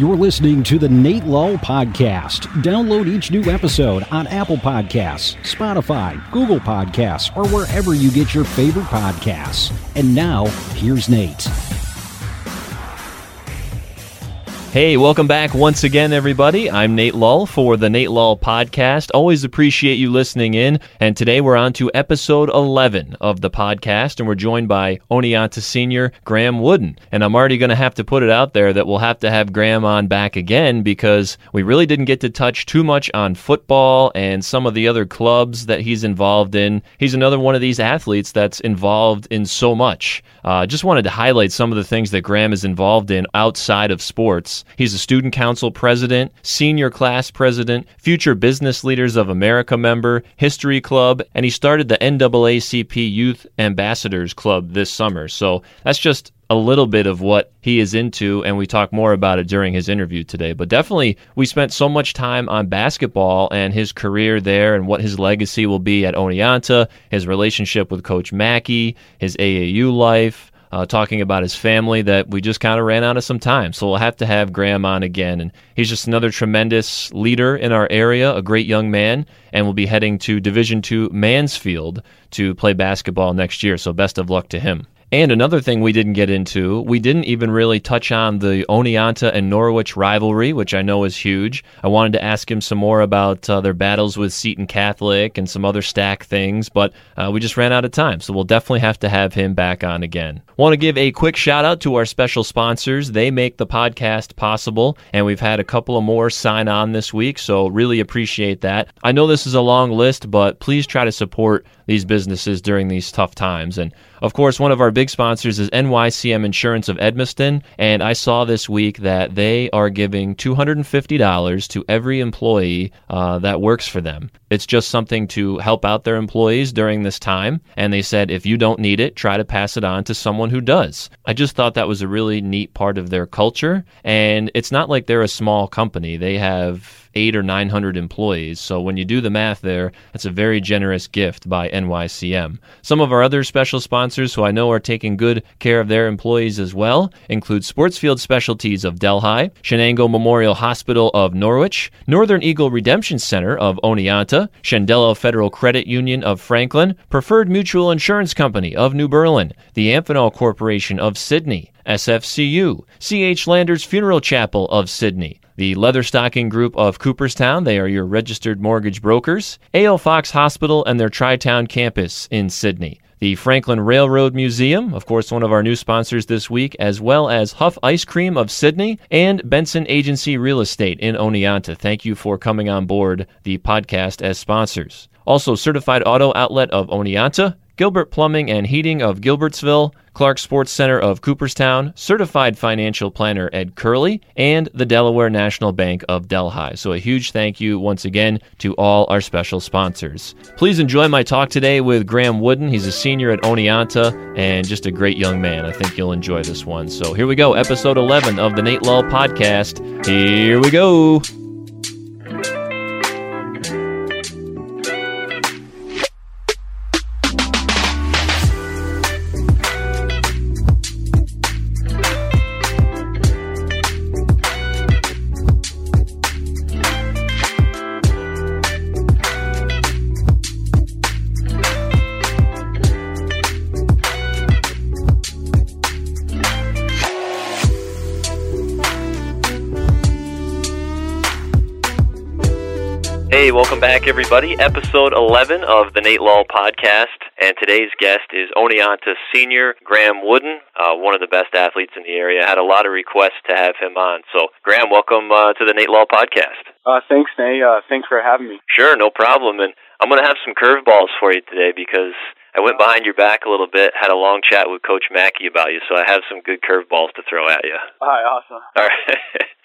You're listening to the Nate Lull Podcast. Download each new episode on Apple Podcasts, Spotify, Google Podcasts, or wherever you get your favorite podcasts. And now, here's Nate. Hey, welcome back once again, everybody. I'm Nate Lull for the Nate Lull Podcast. Always appreciate you listening in. And today we're on to episode 11 of the podcast, and we're joined by Oneonta senior Graham Wooden. And I'm already going to have to put it out there that we'll have to have Graham on back again because we really didn't get to touch too much on football and some of the other clubs that he's involved in. He's another one of these athletes that's involved in so much. Just wanted to highlight some of the things that Graham is involved in outside of sports. He's a student council president, senior class president, future Business Leaders of America member, history club, and he started the NAACP Youth Ambassadors Club this summer. So that's just a little bit of what he is into, and we talk more about it during his interview today. But definitely, we spent so much time on basketball and his career there and what his legacy will be at Oneonta, his relationship with Coach Mackey, his AAU life, talking about his family, that we just kind of ran out of some time. So we'll have to have Graham on again. And he's just another tremendous leader in our area, a great young man, and will be heading to Division II Mansfield to play basketball next year. So best of luck to him. And another thing we didn't get into, we didn't even really touch on the Oneonta and Norwich rivalry, which I know is huge. I wanted to ask him some more about their battles with Seton Catholic and some other stack things, but we just ran out of time, so we'll definitely have to have him back on again. Want to give a quick shout-out to our special sponsors. They make the podcast possible, and we've had a couple of more sign on this week, so really appreciate that. I know this is a long list, but please try to support these businesses during these tough times. And of course, one of our big sponsors is NYCM Insurance of Edmiston, and I saw this week that they are giving $250 to every employee that works for them. It's just something to help out their employees during this time, and they said if you don't need it, try to pass it on to someone who does. I just thought that was a really neat part of their culture, and it's not like they're a small company. They have 800 or 900 employees. So when you do the math there, that's a very generous gift by NYCM. Some of our other special sponsors who I know are taking good care of their employees as well include Sportsfield Specialties of Delhi, Shenango Memorial Hospital of Norwich, Northern Eagle Redemption Center of Oneonta, Shandelo Federal Credit Union of Franklin, Preferred Mutual Insurance Company of New Berlin, the Amphenol Corporation of Sydney, SFCU, C.H. Landers Funeral Chapel of Sydney, the Leatherstocking Group of Cooperstown, they are your registered mortgage brokers, A.L. Fox Hospital and their Tri-Town campus in Sydney, the Franklin Railroad Museum, of course one of our new sponsors this week, as well as Huff Ice Cream of Sydney, and Benson Agency Real Estate in Oneonta. Thank you for coming on board the podcast as sponsors. Also, Certified Auto Outlet of Oneonta, Gilbert Plumbing and Heating of Gilbertsville, Clark Sports Center of Cooperstown, Certified Financial Planner Ed Curley, and the Delaware National Bank of Delhi. So a huge thank you once again to all our special sponsors. Please enjoy my talk today with Graham Wooden. He's a senior at Oneonta and just a great young man. I think you'll enjoy this one. So here we go, episode 11 of the Nate Lull Podcast. Here we go. Hey, welcome back, everybody. Episode 11 of the Nate Lull Podcast, and today's guest is Oneonta senior Graham Wooden, one of the best athletes in the area. I had a lot of requests to have him on. So, Graham, welcome to the Nate Lull Podcast. Thanks, Nate. Thanks for having me. Sure, no problem. And I'm going to have some curveballs for you today because I went behind your back a little bit, had a long chat with Coach Mackey about you, so I have some good curveballs to throw at you. All right, awesome. All right.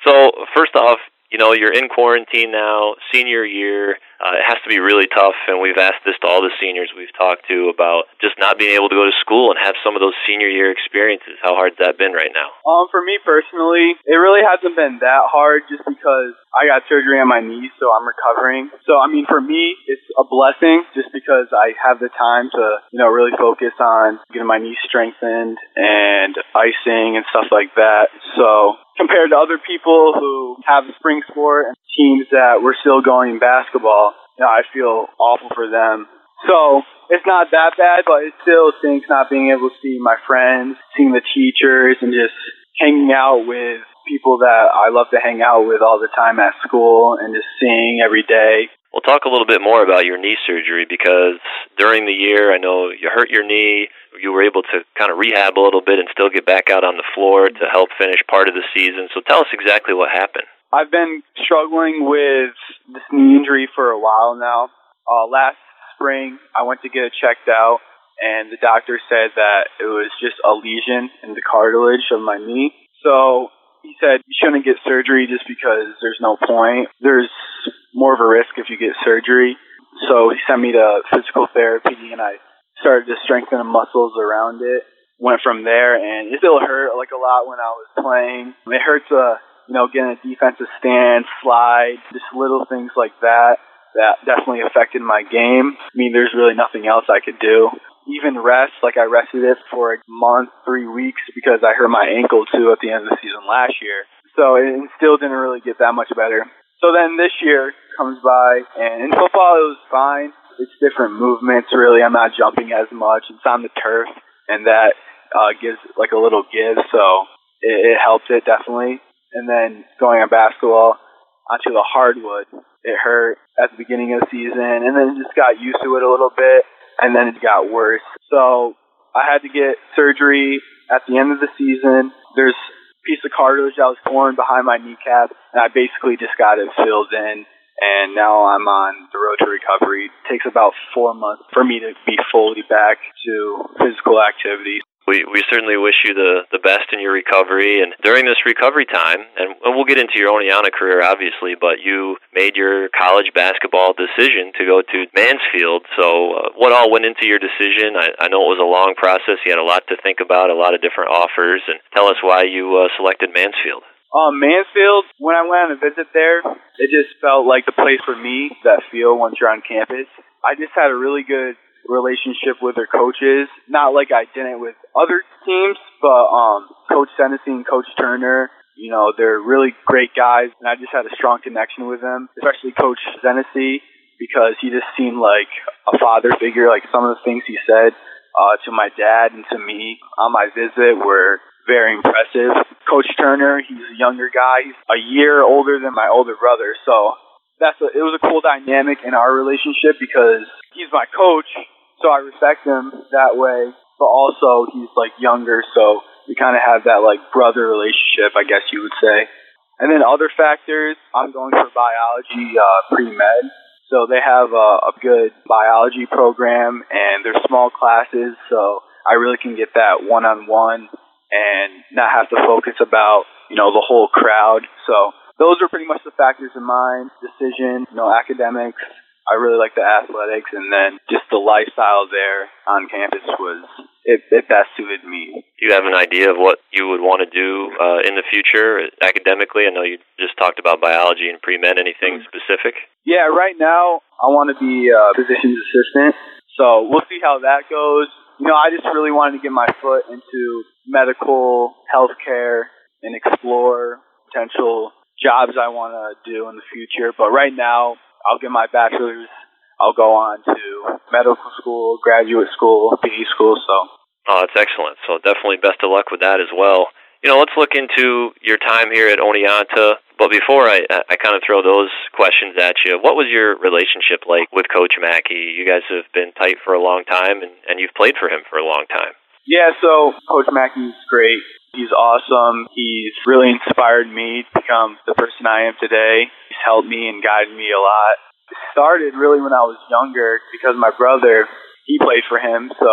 So, first off, you know, you're in quarantine now, senior year, It has to be really tough, and we've asked this to all the seniors we've talked to about just not being able to go to school and have some of those senior year experiences. How hard's that been right now? For me personally, it really hasn't been that hard just because I got surgery on my knee, so I'm recovering. So, I mean, for me, it's a blessing just because I have the time to, you know, really focus on getting my knee strengthened and icing and stuff like that. So compared to other people who have spring sport and teams that were still going basketball, you know, I feel awful for them. So it's not that bad, but it still stinks not being able to see my friends, seeing the teachers, and just hanging out with people that I love to hang out with all the time at school and just seeing every day. We'll talk a little bit more about your knee surgery, because during the year, I know you hurt your knee. You were able to kind of rehab a little bit and still get back out on the floor to help finish part of the season. So tell us exactly what happened. I've been struggling with this knee injury for a while now. Last spring, I went to get it checked out, and the doctor said that it was just a lesion in the cartilage of my knee. So he said you shouldn't get surgery just because there's no point. There's more of a risk if you get surgery. So he sent me to physical therapy, and I started to strengthen the muscles around it. Went from there, and it still hurt like a lot when I was playing. It hurts, get in a defensive stand, slide, just little things like that. That definitely affected my game. I mean, there's really nothing else I could do. Even rest, like I rested it for a month, 3 weeks, because I hurt my ankle too at the end of the season last year. So it still didn't really get that much better. So then this year comes by, and in football it was fine. It's different movements, really. I'm not jumping as much. It's on the turf, and that gives like a little give, so it helped it definitely. And then going on basketball onto the hardwood, it hurt at the beginning of the season, and then just got used to it a little bit, and then it got worse. So I had to get surgery at the end of the season. There's piece of cartilage that was torn behind my kneecap, and I basically just got it filled in, and now I'm on the road to recovery. It takes about 4 months for me to be fully back to physical activity. We certainly wish you the best in your recovery. And during this recovery time, and we'll get into your Oneonta career, obviously, but you made your college basketball decision to go to Mansfield. So what all went into your decision? I know it was a long process. You had a lot to think about, a lot of different offers. And tell us why you selected Mansfield. Mansfield, when I went on a visit there, it just felt like the place for me, that feel once you're on campus. I just had a really good relationship with their coaches. Not like I didn't with other teams, but Coach Sennessey and Coach Turner, you know, they're really great guys, and I just had a strong connection with them, especially Coach Sennessey, because he just seemed like a father figure. Like some of the things he said to my dad and to me on my visit were very impressive. Coach Turner, he's a younger guy. He's a year older than my older brother, so it was a cool dynamic in our relationship because he's my coach, so I respect him that way, but also he's like younger, so we kind of have that like brother relationship, I guess you would say. And then other factors, I'm going for biology pre-med, so they have a good biology program, and they're small classes, so I really can get that one-on-one and not have to focus about, you know, the whole crowd. So those are pretty much the factors in mind: decision, you know, academics. I really like the athletics, and then just the lifestyle there on campus was, it best suited me. Do you have an idea of what you would want to do in the future academically? I know you just talked about biology and pre-med. Anything specific? Yeah, right now I want to be a physician's assistant, so we'll see how that goes. You know, I just really wanted to get my foot into medical, healthcare, and explore potential jobs I want to do in the future, but right now I'll get my bachelor's. I'll go on to medical school, graduate school, PE school. So, oh, that's excellent. So definitely best of luck with that as well. You know, let's look into your time here at Oneonta. But before I kind of throw those questions at you, what was your relationship like with Coach Mackey? You guys have been tight for a long time, and you've played for him for a long time. Yeah, so Coach Mackey's great. He's awesome. He's really inspired me to become the person I am today. He's helped me and guided me a lot. It started really when I was younger because my brother, he played for him, so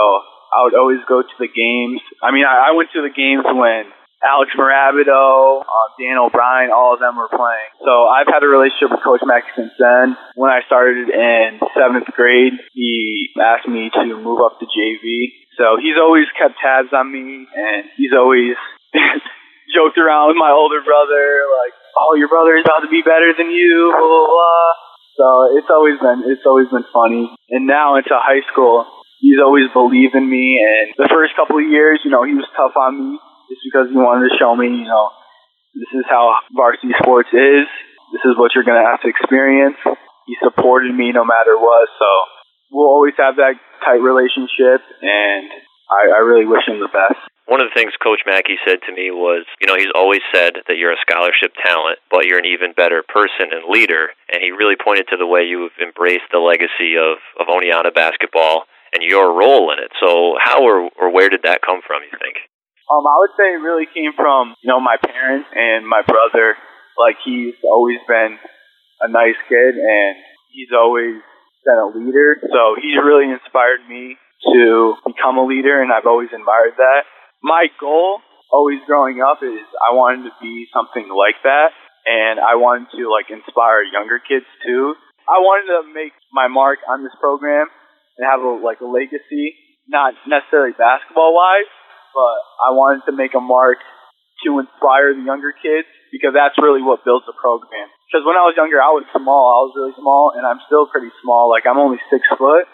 I would always go to the games. I mean, I went to the games when Alex Morabito, Dan O'Brien, all of them were playing. So I've had a relationship with Coach Mackey since then. When I started in 7th grade, he asked me to move up to JV. So he's always kept tabs on me, and he's always joked around with my older brother, like, oh, your brother is about to be better than you, blah, blah, blah. So it's always been funny. And now into high school, he's always believed in me. And the first couple of years, you know, he was tough on me just because he wanted to show me, you know, this is how varsity sports is. This is what you're going to have to experience. He supported me no matter what. So we'll always have that tight relationship, and I really wish him the best. One of the things Coach Mackey said to me was, you know, he's always said that you're a scholarship talent, but you're an even better person and leader. And he really pointed to the way you've embraced the legacy of Oneonta basketball and your role in it. So how or where did that come from, you think? I would say it really came from, you know, my parents and my brother. Like, he's always been a nice kid, and he's always been a leader. So he really inspired me to become a leader, and I've always admired that. My goal always growing up is I wanted to be something like that, and I wanted to, like, inspire younger kids too. I wanted to make my mark on this program and have a legacy, not necessarily basketball-wise, but I wanted to make a mark to inspire the younger kids, because that's really what builds a program. Because when I was younger, I was really small, and I'm still pretty small. Like, I'm only 6 foot.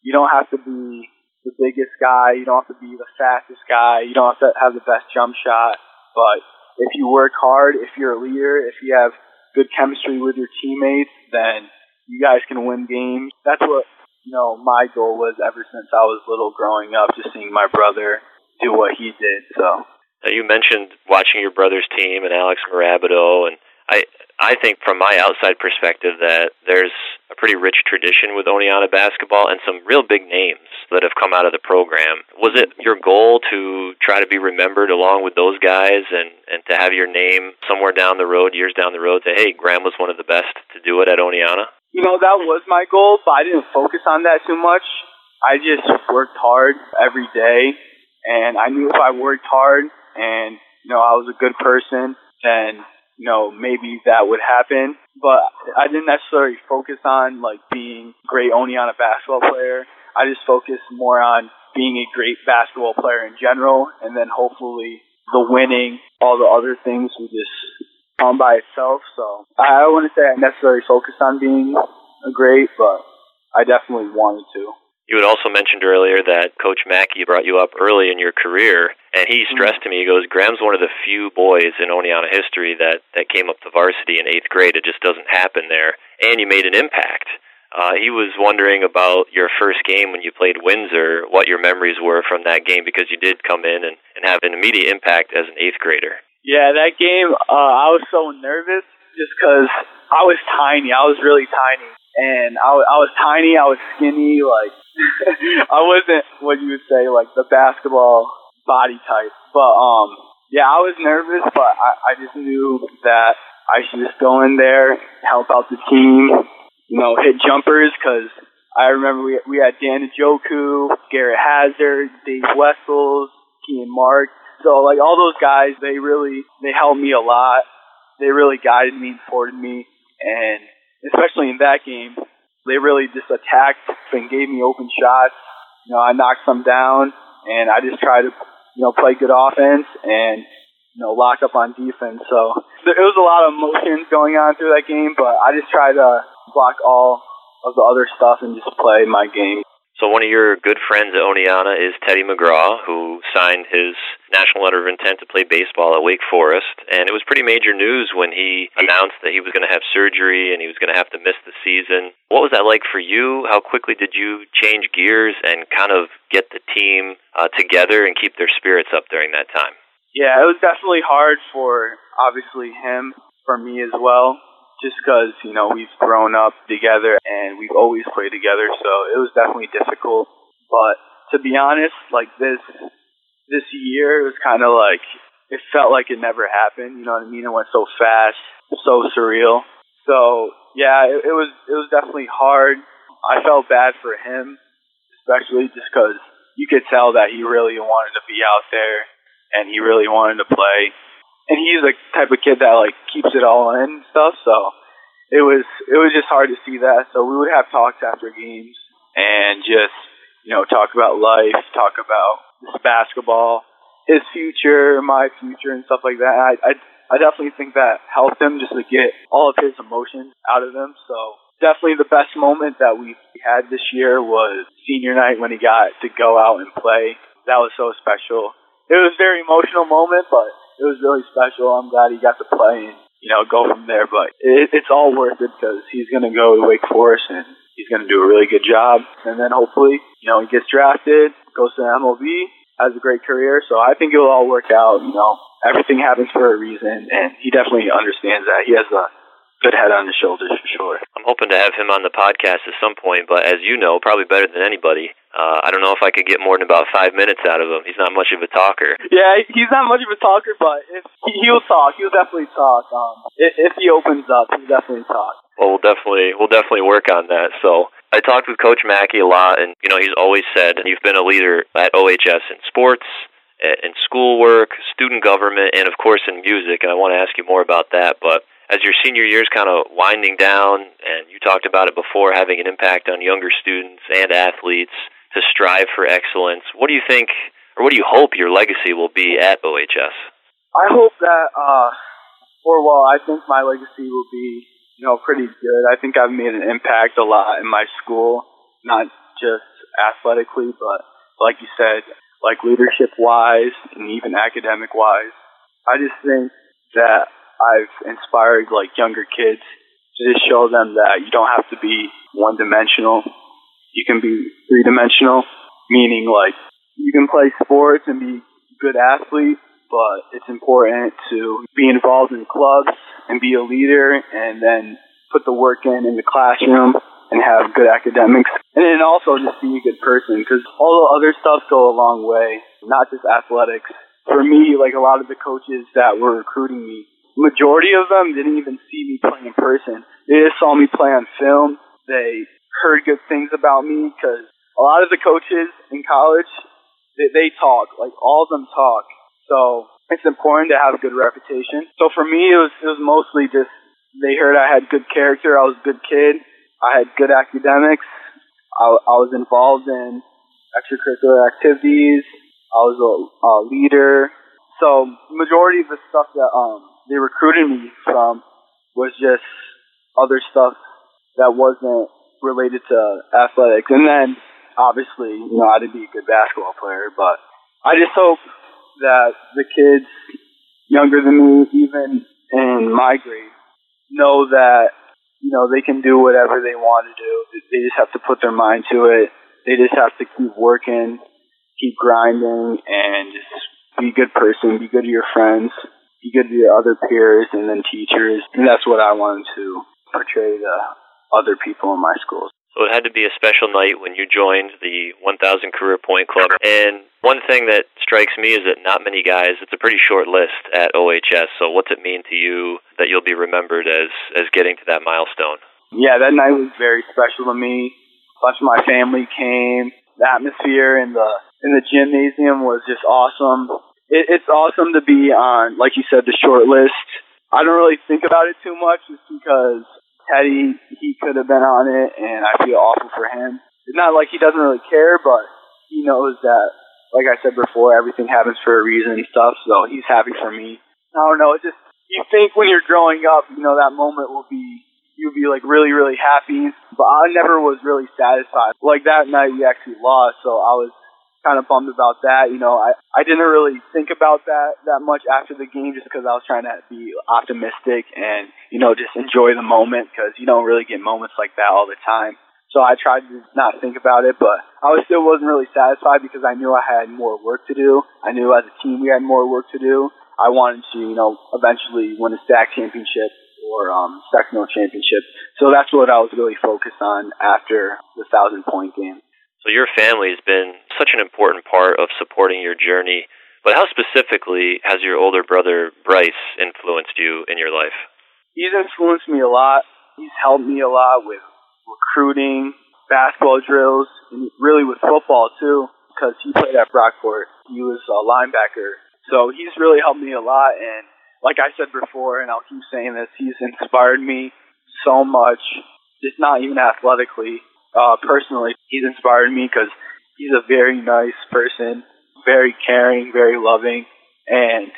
You don't have to be the biggest guy. You don't have to be the fastest guy. You don't have to have the best jump shot. But if you work hard, if you're a leader, if you have good chemistry with your teammates, then you guys can win games. That's what, you know, my goal was ever since I was little growing up, just seeing my brother do what he did. So. Now, you mentioned watching your brother's team and Alex Morabito, and I think from my outside perspective that there's a pretty rich tradition with Oneonta basketball and some real big names that have come out of the program. Was it your goal to try to be remembered along with those guys and to have your name somewhere down the road, years down the road, that, hey, Graham was one of the best to do it at Oneonta? You know, that was my goal, but I didn't focus on that too much. I just worked hard every day, and I knew if I worked hard and, you know, I was a good person, then, you know, maybe that would happen. But I didn't necessarily focus on, like, being a great Oneonta basketball player. I just focused more on being a great basketball player in general, and then hopefully the winning, all the other things would just come by itself. So I wouldn't say I necessarily focused on being a great, but I definitely wanted to. You had also mentioned earlier that Coach Mackey brought you up early in your career, and he stressed to me, he goes, Graham's one of the few boys in Oneonta history that came up to varsity in 8th grade. It just doesn't happen there. And you made an impact. He was wondering about your first game when you played Windsor, what your memories were from that game, because you did come in and have an immediate impact as an 8th grader. Yeah, that game, I was so nervous just because I was tiny. I was really tiny. And I was tiny, I was skinny, like, I wasn't what you would say, like, the basketball body type. But, yeah, I was nervous, but I just knew that I should just go in there, help out the team, you know, hit jumpers, because I remember we had Dan Njoku, Garrett Hazard, Dave Wessels, Kean Mark. So, like, all those guys, they helped me a lot. They really guided me and supported me, and especially in that game, they really just attacked and gave me open shots. You know, I knocked some down, and I just tried to, you know, play good offense and, you know, lock up on defense. So it was a lot of emotions going on through that game, but I just tried to block all of the other stuff and just play my game. So one of your good friends at Oneonta is Teddy McGraw, who signed his national letter of intent to play baseball at Wake Forest. And it was pretty major news when he announced that he was going to have surgery and he was going to have to miss the season. What was that like for you? How quickly did you change gears and kind of get the team together and keep their spirits up during that time? Yeah, it was definitely hard for, obviously, him, for me as well. Just because, you know, we've grown up together and we've always played together, so it was definitely difficult. But to be honest, like, this year, it was kind of like, it felt like it never happened. You know what I mean? It went so fast, so surreal. So yeah, it was definitely hard. I felt bad for him, especially just because you could tell that he really wanted to be out there and he really wanted to play. And he's the type of kid that, like, keeps it all in and stuff, so it was just hard to see that. So we would have talks after games and just, you know, talk about life, talk about this basketball, his future, my future, and stuff like that. I definitely think that helped him just to get all of his emotions out of him. So definitely the best moment that we had this year was senior night when he got to go out and play. That was so special. It was a very emotional moment, but it was really special. I'm glad he got to play and, you know, go from there. But it's all worth it because he's going to go to Wake Forest and he's going to do a really good job. And then hopefully, you know, he gets drafted, goes to MLB, has a great career. So I think it'll all work out, you know. Everything happens for a reason, and he definitely understands that. He has a good head on his shoulders for sure. I'm hoping to have him on the podcast at some point, but as you know, probably better than anybody. I don't know if I could get more than about 5 minutes out of him. He's not much of a talker. Yeah, he's not much of a talker, but if he'll talk. He'll definitely talk. If he opens up, he'll definitely talk. Well, we'll definitely work on that. So I talked with Coach Mackey a lot, and you know, he's always said you've been a leader at OHS in sports, in schoolwork, student government, and of course in music, and I want to ask you more about that. But as your senior year's kind of winding down, and you talked about it before, having an impact on younger students and athletes to strive for excellence, what do you think, or what do you hope your legacy will be at OHS? I hope that, I think my legacy will be, you know, pretty good. I think I've made an impact a lot in my school, not just athletically, but like you said, like leadership-wise and even academic-wise. I just think that I've inspired like younger kids to just show them that you don't have to be one-dimensional. You can be three-dimensional, meaning like you can play sports and be a good athlete, but it's important to be involved in clubs and be a leader and then put the work in the classroom and have good academics. And then also just be a good person, because all the other stuff go a long way, not just athletics. For me, like a lot of the coaches that were recruiting me, majority of them didn't even see me play in person. They just saw me play on film. They heard good things about me, because a lot of the coaches in college, they talk. Like, all of them talk. So it's important to have a good reputation. So for me, it was mostly just they heard I had good character, I was a good kid, I had good academics, I was involved in extracurricular activities. I was a leader. So majority of the stuff that they recruited me from was just other stuff that wasn't related to athletics. And then, obviously, you know, I didn't be a good basketball player. But I just hope that the kids younger than me, even in my grade, know that, you know, they can do whatever they want to do. They just have to put their mind to it. They just have to keep working, keep grinding, and just be a good person, be good to your friends, be good to your other peers and then teachers. And that's what I wanted to portray to other people in my schools. So it had to be a special night when you joined the 1,000 Career Point Club. And one thing that strikes me is that not many guys, it's a pretty short list at OHS. So what's it mean to you that you'll be remembered as getting to that milestone? Yeah, that night was very special to me. A bunch of my family came. The atmosphere in the gymnasium was just awesome. It's awesome to be on, like you said, the short list. I don't really think about it too much just because Teddy, he could have been on it, and I feel awful for him. It's not like he doesn't really care, but he knows that, like I said before, everything happens for a reason and stuff, so he's happy for me. I don't know, it's just, you think when you're growing up, you know, that moment will be, you'll be like really, really happy, but I never was really satisfied. Like that night we actually lost, so I was kind of bummed about that. You know, I didn't really think about that much after the game just because I was trying to be optimistic and, you know, just enjoy the moment because you don't really get moments like that all the time. So I tried to not think about it, but I still wasn't really satisfied because I knew I had more work to do. I knew as a team we had more work to do. I wanted to, you know, eventually win a SAC championship or sectional championship. So that's what I was really focused on after the 1,000-point game. So your family has been such an important part of supporting your journey, but how specifically has your older brother, Bryce, influenced you in your life? He's influenced me a lot. He's helped me a lot with recruiting, basketball drills, and really with football too, because he played at Brockport. He was a linebacker So he's really helped me a lot, and like I said before, and I'll keep saying this, he's inspired me so much, just not even athletically. Personally, he's inspired me because he's a very nice person, very caring, very loving. And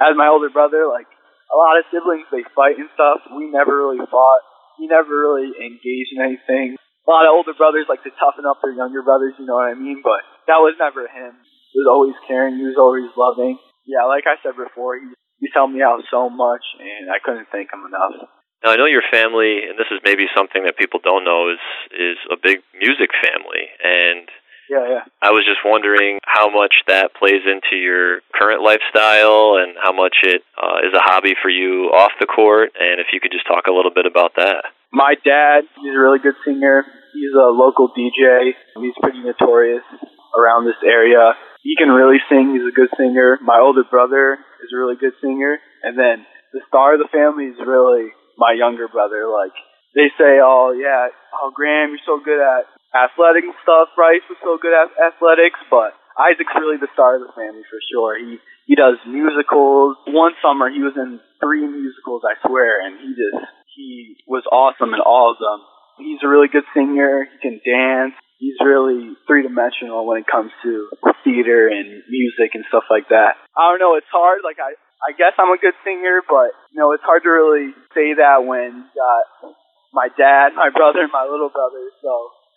as my older brother, like a lot of siblings, they fight and stuff. We never really fought. We never really engaged in anything. A lot of older brothers like to toughen up their younger brothers, you know what I mean? But that was never him. He was always caring. He was always loving. Yeah, like I said before, he's helped me out so much, and I couldn't thank him enough. Now, I know your family, and this is maybe something that people don't know, is a big music family. And yeah. I was just wondering how much that plays into your current lifestyle and how much it is a hobby for you off the court, and if you could just talk a little bit about that. My dad, he's a really good singer. He's a local DJ. He's pretty notorious around this area. He can really sing. He's a good singer. My older brother is a really good singer. And then the star of the family is really my younger brother. Like, they say, Graham, you're so good at athletic stuff. Bryce was so good at athletics. But Isaac's really the star of the family for sure. He does musicals. One summer, he was in 3 musicals, I swear, and he was awesome in all of them. He's a really good singer. He can dance. He's really three-dimensional when it comes to theater and music and stuff like that. I don't know. It's hard. Like, I guess I'm a good singer, but, it's hard to really say that when you got my dad, my brother, and my little brother.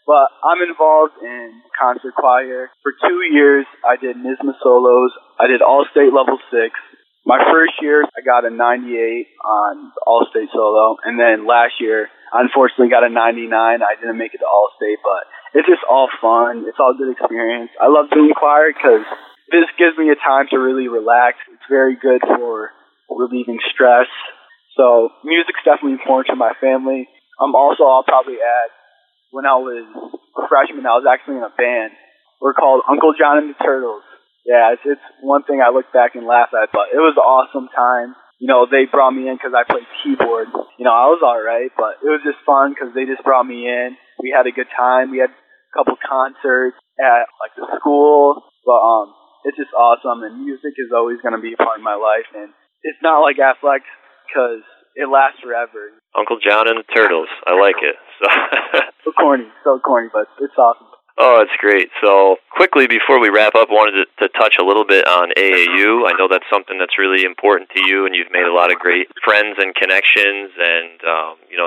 But I'm involved in concert choir. For 2 years, I did NISMA solos. I did All-State Level 6. My first year, I got a 98 on All-State solo. And then last year, I unfortunately got a 99. I didn't make it to All-State, but it's just all fun. It's all good experience. I love doing choir because this gives me a time to really relax. It's very good for relieving stress. So music's definitely important to my family. I'll probably add, when I was a freshman, I was actually in a band. We're called Uncle John and the Turtles. Yeah, it's one thing I look back and laugh at, but it was an awesome time. They brought me in because I played keyboard. I was all right, but it was just fun because they just brought me in. We had a good time. We had a couple concerts at, the school, but it's just awesome, and music is always going to be a part of my life, and it's not like athletics because it lasts forever. Uncle John and the Turtles. I like it. So corny, but it's awesome. Oh, that's great. So quickly, before we wrap up, I wanted to touch a little bit on AAU. I know that's something that's really important to you, and you've made a lot of great friends and connections, and,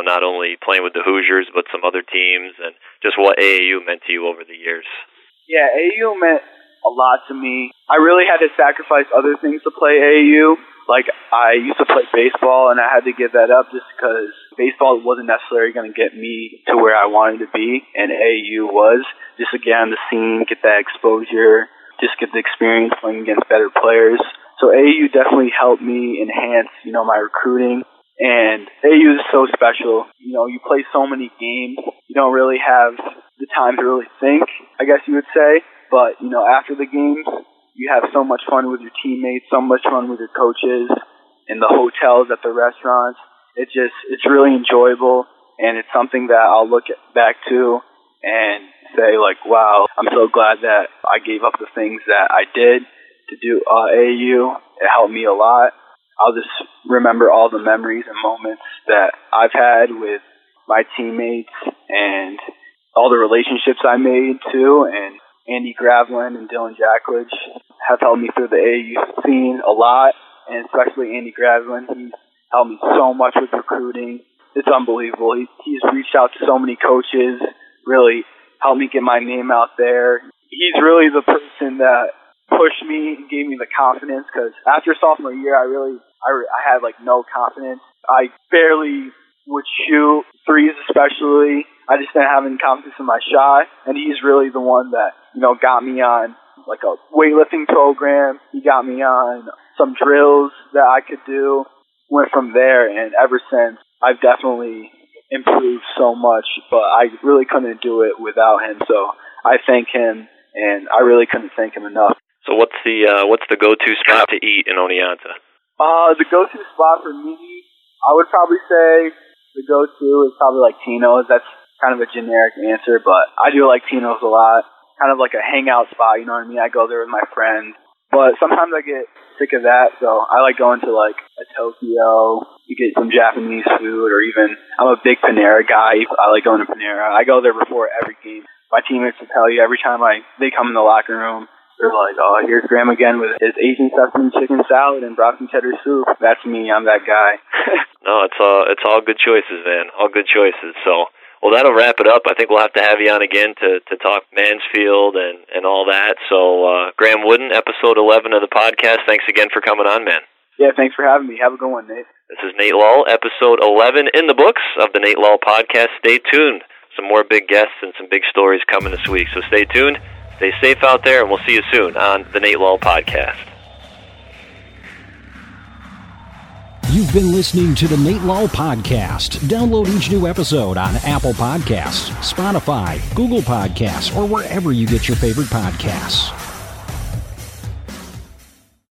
not only playing with the Hoosiers, but some other teams, and just what AAU meant to you over the years. Yeah, AAU meant a lot to me. I really had to sacrifice other things to play AAU. Like, I used to play baseball, and I had to give that up just because baseball wasn't necessarily going to get me to where I wanted to be, and AAU was. Just to get on the scene, get that exposure, just get the experience playing against better players. So AAU definitely helped me enhance, my recruiting. And AAU is so special. You play so many games. You don't really have the time to really think, I guess you would say. But, after the games, you have so much fun with your teammates, so much fun with your coaches, in the hotels, at the restaurants. It's really enjoyable, and it's something that I'll back to and say, wow, I'm so glad that I gave up the things that I did to do AAU. It helped me a lot. I'll just remember all the memories and moments that I've had with my teammates and all the relationships I made, too, and Andy Gravlin and Dylan Jackledge have helped me through the AAU scene a lot, and especially Andy Gravlin. He's helped me so much with recruiting. It's unbelievable. He's reached out to so many coaches, really helped me get my name out there. He's really the person that pushed me and gave me the confidence, because after sophomore year, I had no confidence. I barely would shoot threes, especially. I just didn't have any confidence in my shot, and he's really the one that, got me on, a weightlifting program. He got me on some drills that I could do. Went from there, and ever since, I've definitely improved so much, but I really couldn't do it without him, so I thank him, and I really couldn't thank him enough. So what's the go-to spot to eat in Oneonta? The go-to spot for me, I would probably say the go-to is probably Tino's. That's kind of a generic answer, but I do like Tino's a lot. Kind of like a hangout spot, you know what I mean? I go there with my friends. But sometimes I get sick of that, so I like going to like a Tokyo to get some Japanese food, or even I'm a big Panera guy. I like going to Panera. I go there before every game. My teammates will tell you every time they come in the locker room, they're like, oh, here's Graham again with his Asian sesame chicken salad and broccoli cheddar soup. That's me. I'm that guy. No, it's all good choices, man. All good choices. So, well, that'll wrap it up. I think we'll have to have you on again to talk Mansfield and all that. So, Graham Wooden, episode 11 of the podcast. Thanks again for coming on, man. Yeah, thanks for having me. Have a good one, Nate. This is Nate Lull, episode 11 in the books of the Nate Lull podcast. Stay tuned. Some more big guests and some big stories coming this week. So stay tuned. Stay safe out there, and we'll see you soon on the Nate Lull Podcast. You've been listening to the Nate Lull Podcast. Download each new episode on Apple Podcasts, Spotify, Google Podcasts, or wherever you get your favorite podcasts.